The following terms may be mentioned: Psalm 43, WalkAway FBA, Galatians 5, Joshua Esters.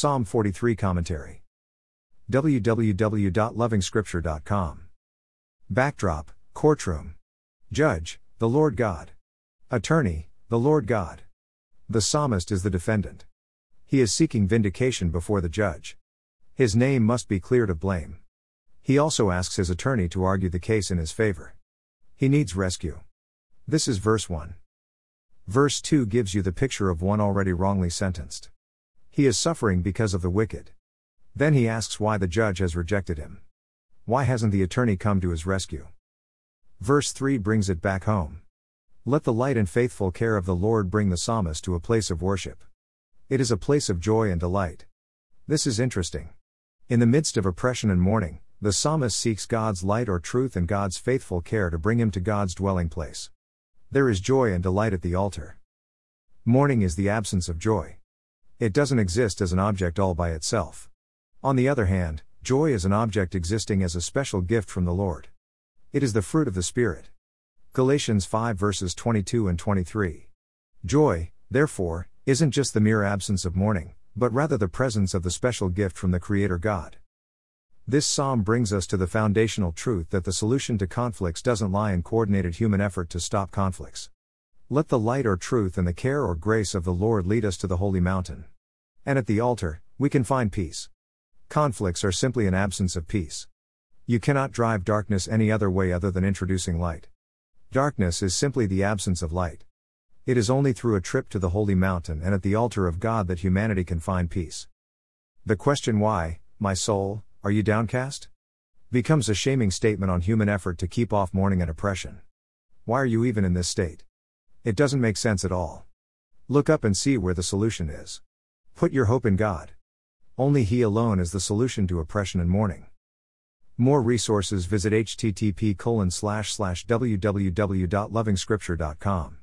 Psalm 43 Commentary. www.lovingscripture.com. Backdrop, courtroom. Judge, the Lord God. Attorney, the Lord God. The psalmist is the defendant. He is seeking vindication before the judge. His name must be cleared of blame. He also asks his attorney to argue the case in his favor. He needs rescue. This is verse 1. Verse 2 gives you the picture of one already wrongly sentenced. He is suffering because of the wicked. Then he asks why the judge has rejected him. Why hasn't the attorney come to his rescue? Verse 3 brings it back home. Let the light and faithful care of the Lord bring the psalmist to a place of worship. It is a place of joy and delight. This is interesting. In the midst of oppression and mourning, the psalmist seeks God's light or truth and God's faithful care to bring him to God's dwelling place. There is joy and delight at the altar. Mourning is the absence of joy. It doesn't exist as an object all by itself. On the other hand, joy is an object existing as a special gift from the Lord. It is the fruit of the Spirit. Galatians 5 verses 22 and 23. Joy, therefore, isn't just the mere absence of mourning, but rather the presence of the special gift from the Creator God. This psalm brings us to the foundational truth that the solution to conflicts doesn't lie in coordinated human effort to stop conflicts. Let the light or truth and the care or grace of the Lord lead us to the holy mountain. And at the altar, we can find peace. Conflicts are simply an absence of peace. You cannot drive darkness any other way other than introducing light. Darkness is simply the absence of light. It is only through a trip to the holy mountain and at the altar of God that humanity can find peace. The question why, my soul, are you downcast? Becomes a shaming statement on human effort to keep off mourning and oppression. Why are you even in this state? It doesn't make sense at all. Look up and see where the solution is. Put your hope in God. Only He alone is the solution to oppression and mourning. More resources visit http://www.lovingscripture.com.